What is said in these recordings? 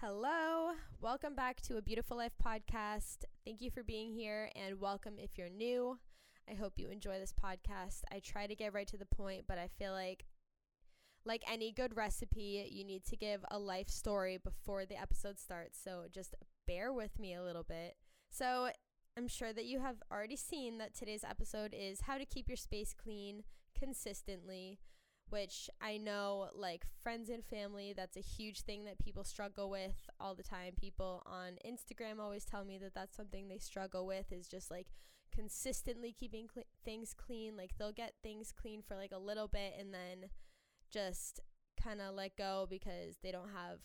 Hello, welcome back to A Beautiful Life Podcast. Thank you for being here and welcome if you're new. I hope you enjoy this podcast. I try to get right to the point, but I feel like any good recipe, you need to give a life story before the episode starts. So just bear with me a little bit. So I'm sure that you have already seen that today's episode is how to keep your space clean consistently, which I know like friends and family, that's a huge thing that people struggle with all the time. People on Instagram always tell me that that's something they struggle with, is just like consistently keeping things clean. Like they'll get things clean for like a little bit and then just kind of let go because they don't have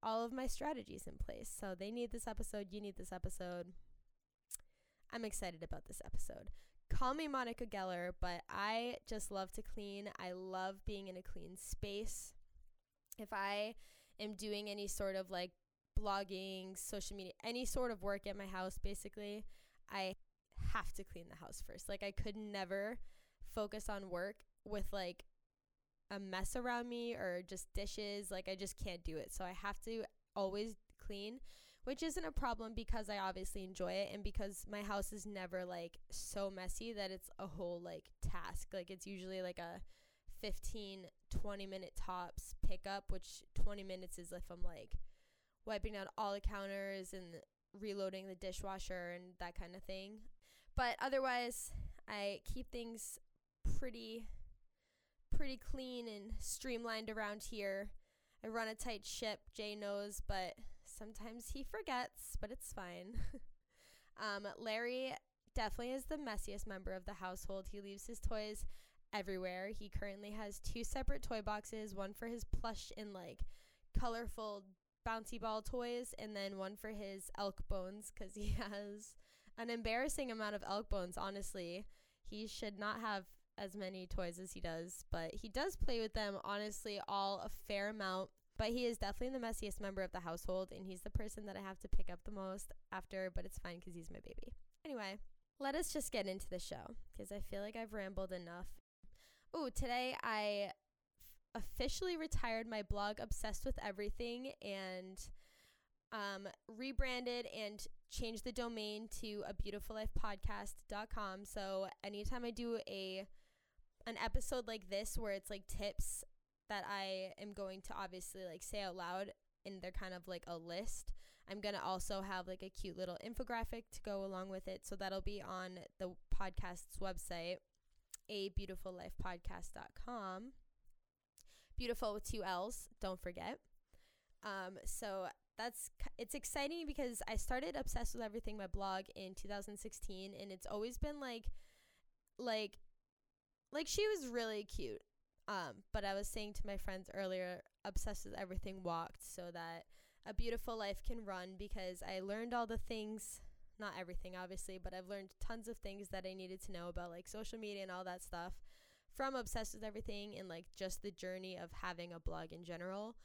all of my strategies in place. So they need this episode. You need this episode. I'm excited about this episode. Call me Monica Geller, but I just love to clean. I love being in a clean space. If I am doing any sort of like blogging, social media, any sort of work at my house, basically, I have to clean the house first. Like I could never focus on work with like a mess around me or just dishes. Like I just can't do it. So I have to always clean, which isn't a problem because I obviously enjoy it and because my house is never like so messy that it's a whole like task. Like it's usually like a 15, 20 minute tops pickup, which 20 minutes is if I'm like wiping out all the counters and reloading the dishwasher and that kind of thing. But otherwise, I keep things pretty clean and streamlined around here. I run a tight ship, Jay knows, but sometimes he forgets, but it's fine. Larry definitely is the messiest member of the household. He leaves his toys everywhere. He currently has two separate toy boxes, one for his plush and like colorful bouncy ball toys, and then one for his elk bones because he has an embarrassing amount of elk bones, honestly. He should not have as many toys as he does, but he does play with them, honestly, all a fair amount. But he is definitely the messiest member of the household, and he's the person that I have to pick up the most after, but it's fine because he's my baby. Anyway, let us just get into the show because I feel like I've rambled enough. Ooh, today I officially retired my blog Obsessed with Everything and rebranded and changed the domain to abeautifullifepodcast.com. So anytime I do an episode like this where it's like tips that I am going to obviously like say out loud and they're kind of like a list, I'm going to also have like a cute little infographic to go along with it. So that'll be on the podcast's website, abeautifullifepodcast.com. Beautiful with two L's, don't forget. So it's exciting because I started Obsessed with Everything, my blog, in 2016, and it's always been like she was really cute. But I was saying to my friends earlier, Obsessed with Everything walked so that A Beautiful Life can run, because I learned all the things, not everything obviously, but I've learned tons of things that I needed to know about like social media and all that stuff from Obsessed with Everything and like just the journey of having a blog in general.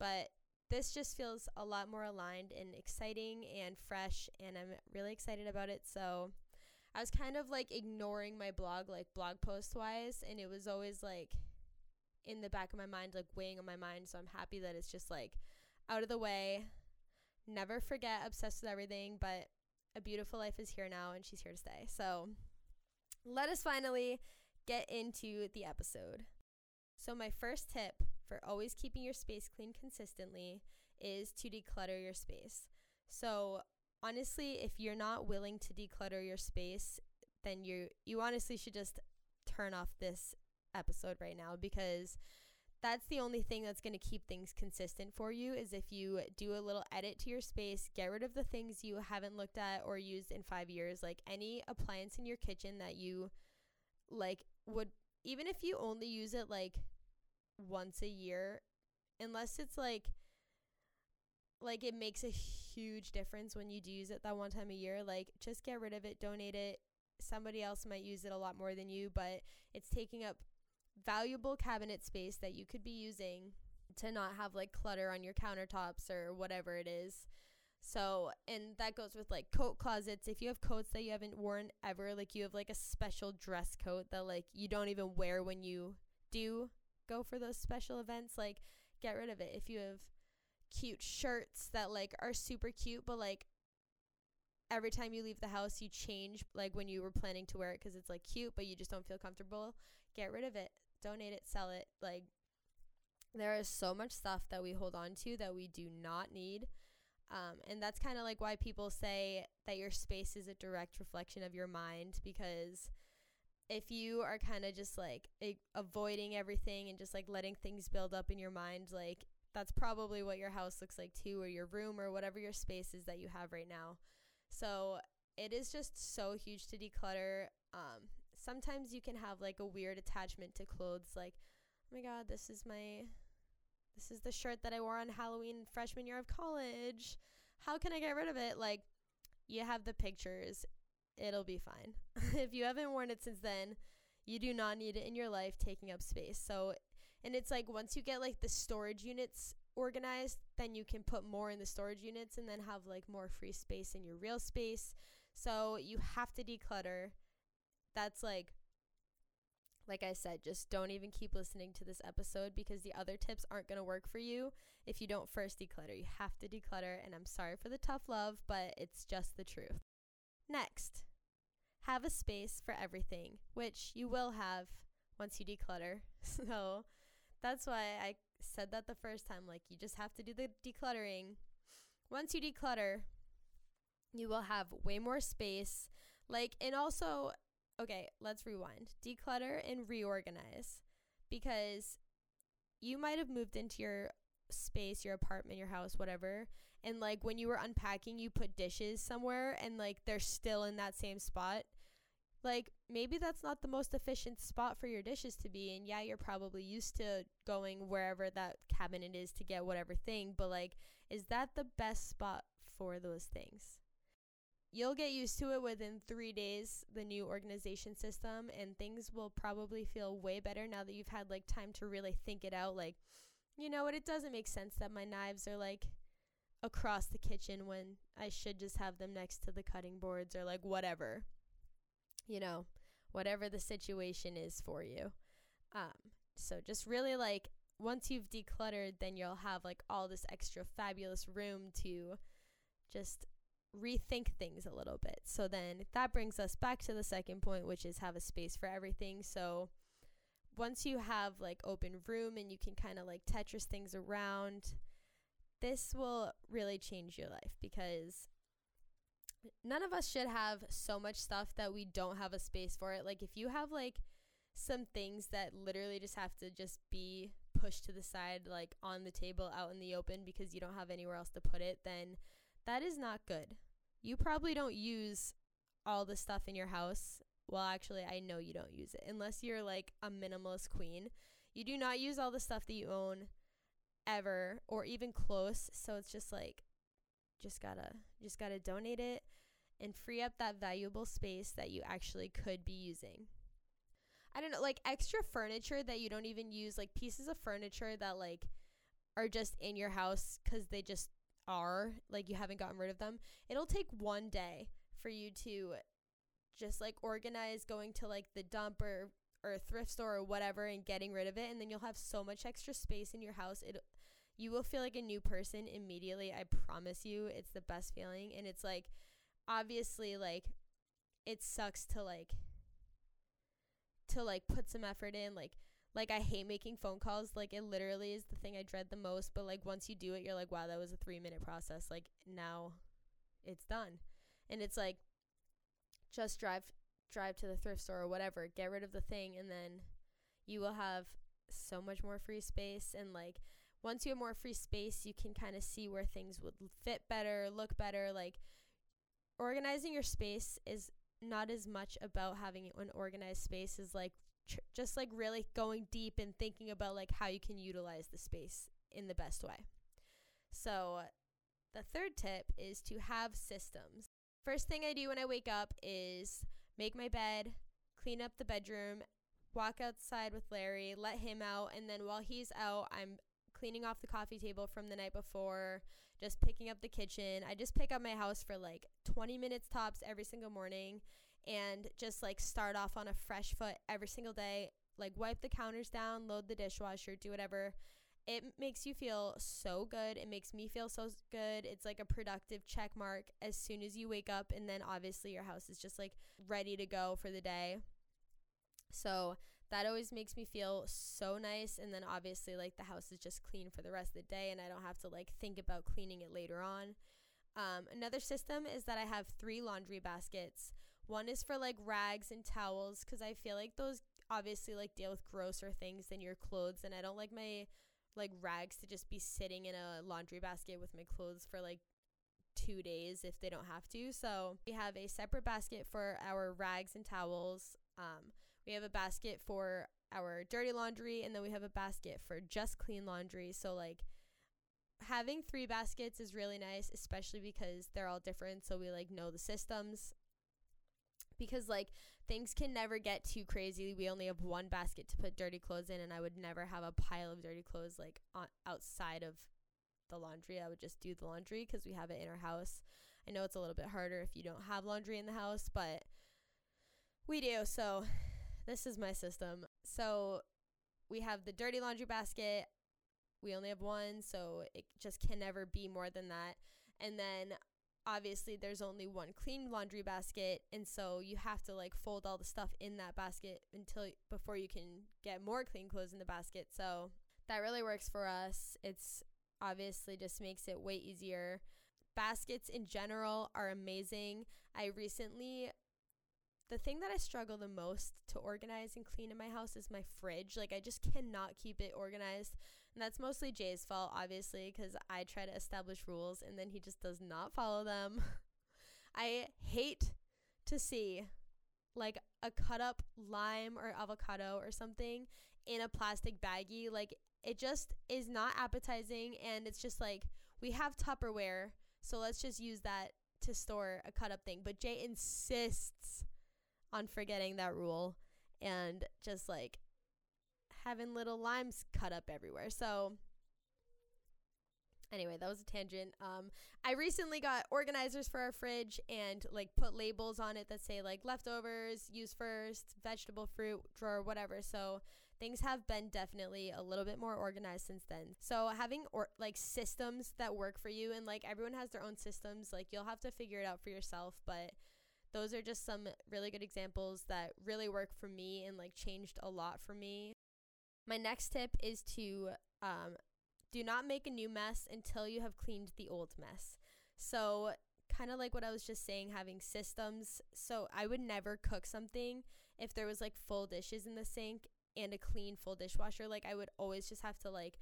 But this just feels a lot more aligned and exciting and fresh, and I'm really excited about it. So I was kind of like ignoring my blog, like blog post wise, and it was always like in the back of my mind, like weighing on my mind. So I'm happy that it's just like out of the way. Never forget Obsessed with Everything, but A Beautiful Life is here now and she's here to stay. So let us finally get into the episode. So my first tip for always keeping your space clean consistently is to declutter your space. So honestly, if you're not willing to declutter your space, then you honestly should just turn off this episode right now, because that's the only thing that's going to keep things consistent for you, is if you do a little edit to your space, get rid of the things you haven't looked at or used in 5 years, like any appliance in your kitchen that you like would, even if you only use it like once a year, unless it's like like, it makes a huge difference when you do use it that one time a year. Like, just get rid of it, donate it. Somebody else might use it a lot more than you, but it's taking up valuable cabinet space that you could be using to not have, like, clutter on your countertops or whatever it is. So, and that goes with, like, coat closets. If you have coats that you haven't worn ever, like, you have, like, a special dress coat that, like, you don't even wear when you do go for those special events, like, get rid of it. If you have cute shirts that, like, are super cute, but, like, every time you leave the house, you change, like, when you were planning to wear it because it's, like, cute, but you just don't feel comfortable, get rid of it. Donate it, sell it. Like, there is so much stuff that we hold on to that we do not need. And that's kind of like why people say that your space is a direct reflection of your mind, because if you are kind of just like avoiding everything and just like letting things build up in your mind, like that's probably what your house looks like too, or your room, or whatever your space is that you have right now. So it is just so huge to declutter. Sometimes you can have like a weird attachment to clothes, like, oh my God, this is the shirt that I wore on Halloween freshman year of college. How can I get rid of it? Like, you have the pictures. It'll be fine. If you haven't worn it since then, you do not need it in your life taking up space. So, and it's like once you get like the storage units organized, then you can put more in the storage units and then have like more free space in your real space. So you have to declutter. That's like I said, just don't even keep listening to this episode because the other tips aren't going to work for you if you don't first declutter. You have to declutter, and I'm sorry for the tough love, but it's just the truth. Next, have a space for everything, which you will have once you declutter. So that's why I said that the first time, like, you just have to do the decluttering. Once you declutter, you will have way more space. Like, and also, okay, let's rewind. Declutter and reorganize, because you might have moved into your space, your apartment, your house, whatever, and like when you were unpacking, you put dishes somewhere and like they're still in that same spot. Like, maybe that's not the most efficient spot for your dishes to be, and yeah, you're probably used to going wherever that cabinet is to get whatever thing, but like, is that the best spot for those things? You'll get used to it within 3 days, the new organization system, and things will probably feel way better now that you've had like time to really think it out. Like, you know what, it doesn't make sense that my knives are like across the kitchen when I should just have them next to the cutting boards, or like whatever, you know, whatever the situation is for you. So just really like once you've decluttered, then you'll have like all this extra fabulous room to just rethink things a little bit. So then that brings us back to the second point, which is have a space for everything. So once you have like open room and you can kind of like Tetris things around, this will really change your life, because none of us should have so much stuff that we don't have a space for it. Like, if you have like some things that literally just have to just be pushed to the side, like on the table out in the open because you don't have anywhere else to put it, then that is not good. You probably don't use all the stuff in your house. Well, actually, I know you don't use it unless you're like a minimalist queen. You do not use all the stuff that you own ever, or even close. So it's just like, just gotta donate it and free up that valuable space that you actually could be using. I don't know, like extra furniture that you don't even use, like pieces of furniture that like are just in your house because they just are, like you haven't gotten rid of them. It'll take one day for you to just like organize going to like the dump or thrift store or whatever and getting rid of it, and then you'll have so much extra space in your house. You will feel like a new person immediately. I promise you, it's the best feeling. And it's like, obviously, like it sucks to put some effort in. Like, I hate making phone calls. Like, it literally is the thing I dread the most. But, like, once you do it, you're like, wow, that was a 3-minute process. Like, now it's done. And it's, like, just drive to the thrift store or whatever. Get rid of the thing. And then you will have so much more free space. And, like, once you have more free space, you can kind of see where things would fit better, look better. Like, organizing your space is not as much about having an organized space as, like, just like really going deep and thinking about like how you can utilize the space in the best way. So The third tip is to have systems. First thing I do when I wake up is make my bed, clean up the bedroom, walk outside with Larry, let him out, and then while he's out, I'm cleaning off the coffee table from the night before, just picking up the kitchen. I just pick up my house for like 20 minutes tops every single morning and just like start off on a fresh foot every single day, like wipe the counters down, load the dishwasher, do whatever. It makes you feel so good. It makes me feel so good. It's like a productive check mark as soon as you wake up, and then obviously your house is just like ready to go for the day. So that always makes me feel so nice, and then obviously like the house is just clean for the rest of the day and I don't have to like think about cleaning it later on. Another system is that I have 3 laundry baskets. One is for like rags and towels because I feel like those obviously like deal with grosser things than your clothes, and I don't like my like rags to just be sitting in a laundry basket with my clothes for like 2 days if they don't have to. So we have a separate basket for our rags and towels. We have a basket for our dirty laundry, and then we have a basket for just clean laundry. So like having 3 baskets is really nice, especially because they're all different. So we like know the systems, because like things can never get too crazy. We only have 1 basket to put dirty clothes in, and I would never have a pile of dirty clothes like outside of the laundry. I would just do the laundry because we have it in our house. I know it's a little bit harder if you don't have laundry in the house, but we do. So this is my system. So we have the dirty laundry basket. We only have 1, so it just can never be more than that. And then obviously there's only 1 clean laundry basket, and so you have to like fold all the stuff in that basket before you can get more clean clothes in the basket. So that really works for us. It's obviously just makes it way easier. Baskets in general are amazing. The thing that I struggle the most to organize and clean in my house is my fridge. Like, I just cannot keep it organized. And that's mostly Jay's fault, obviously, because I try to establish rules and then he just does not follow them. I hate to see like a cut up lime or avocado or something in a plastic baggie. Like, it just is not appetizing, and it's just like, we have Tupperware, so let's just use that to store a cut up thing. But Jay insists on forgetting that rule and just like having little limes cut up everywhere. So anyway, that was a tangent. I recently got organizers for our fridge and like put labels on it that say like leftovers, use first, vegetable, fruit, drawer, whatever. So things have been definitely a little bit more organized since then. So having like systems that work for you, and like everyone has their own systems, like you'll have to figure it out for yourself, but those are just some really good examples that really work for me and like changed a lot for me. My next tip is to do not make a new mess until you have cleaned the old mess. So kind of like what I was just saying, having systems. So I would never cook something if there was like full dishes in the sink and a clean full dishwasher. Like, I would always just have to like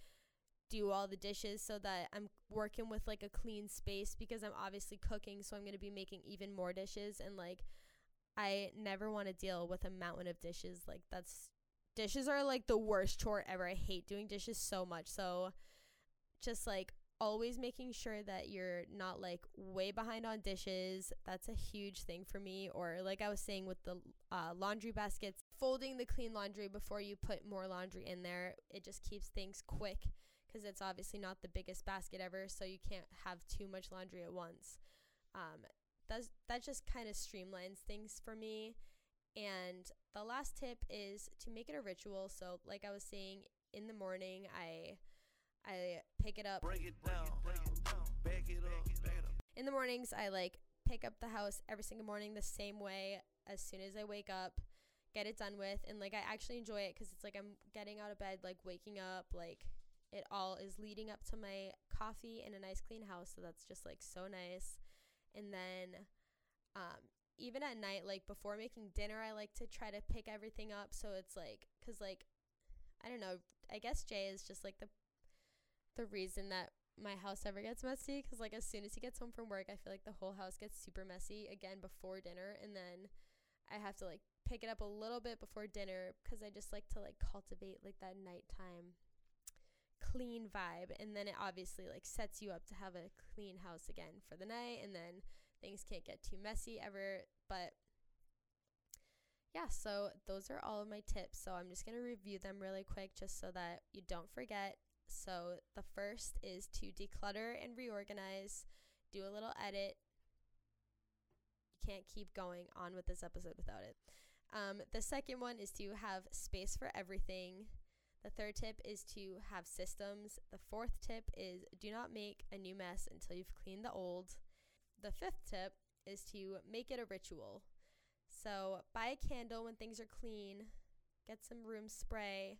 do all the dishes so that I'm working with like a clean space, because I'm obviously cooking, so I'm going to be making even more dishes, and like I never want to deal with a mountain of dishes. Like, dishes are like the worst chore ever. I hate doing dishes so much. So just like always making sure that you're not like way behind on dishes. That's a huge thing for me. Or like I was saying with the laundry baskets, folding the clean laundry before you put more laundry in there. It just keeps things quick, because it's obviously not the biggest basket ever, so you can't have too much laundry at once. That just kind of streamlines things for me. And the last tip is to make it a ritual. So like I was saying, in the morning, I pick it up. Break it down. Back it up. In the mornings, I like pick up the house every single morning the same way as soon as I wake up, get it done with. And like I actually enjoy it, because it's like I'm getting out of bed, like waking up, like it all is leading up to my coffee and a nice clean house. So that's just like so nice. And then even at night, like before making dinner, I like to try to pick everything up. So it's like, because like, I don't know, I guess Jay is just like the reason that my house ever gets messy, because like as soon as he gets home from work, I feel like the whole house gets super messy again before dinner. And then I have to like pick it up a little bit before dinner, because I just like to like cultivate like that nighttime clean vibe, and then it obviously like sets you up to have a clean house again for the night, and then things can't get too messy ever. But yeah, so those are all of my tips. So I'm just going to review them really quick just so that you don't forget. So the first is to declutter and reorganize, do a little edit. You can't keep going on with this episode without it. The second one is to have space for everything. The third tip is to have systems. The fourth tip is do not make a new mess until you've cleaned the old. The fifth tip is to make it a ritual. So buy a candle when things are clean, get some room spray,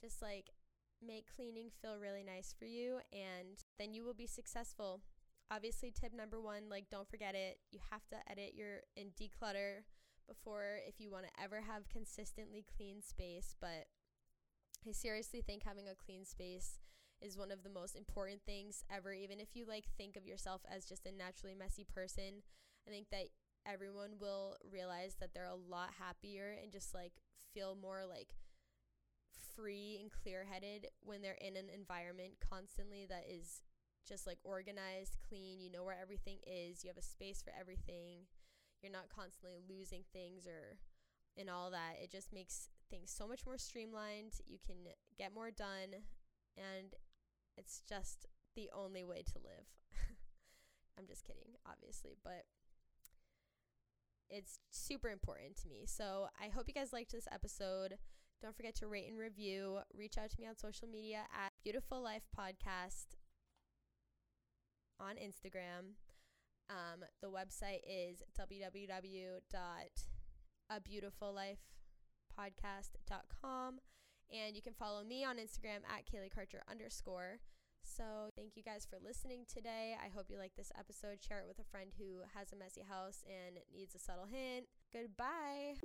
just like make cleaning feel really nice for you, and then you will be successful. Obviously, tip number one, like don't forget it. You have to edit your and declutter before if you want to ever have consistently clean space, but I seriously think having a clean space is one of the most important things ever. Even if you like think of yourself as just a naturally messy person, I think that everyone will realize that they're a lot happier and just like feel more like free and clear-headed when they're in an environment constantly that is just like organized, clean, you know where everything is, you have a space for everything, you're not constantly losing things or and all that. It just makes things so much more streamlined, you can get more done, and it's just the only way to live. I'm just kidding, obviously, but it's super important to me. So I hope you guys liked this episode. Don't forget to rate and review. Reach out to me on social media at Beautiful Life Podcast on Instagram. The website is www.abeautifullifepodcast.com, and you can follow me on Instagram at Kaylee_Karcher. So thank you guys for listening today. I hope you like this episode. Share it with a friend who has a messy house and needs a subtle hint. Goodbye.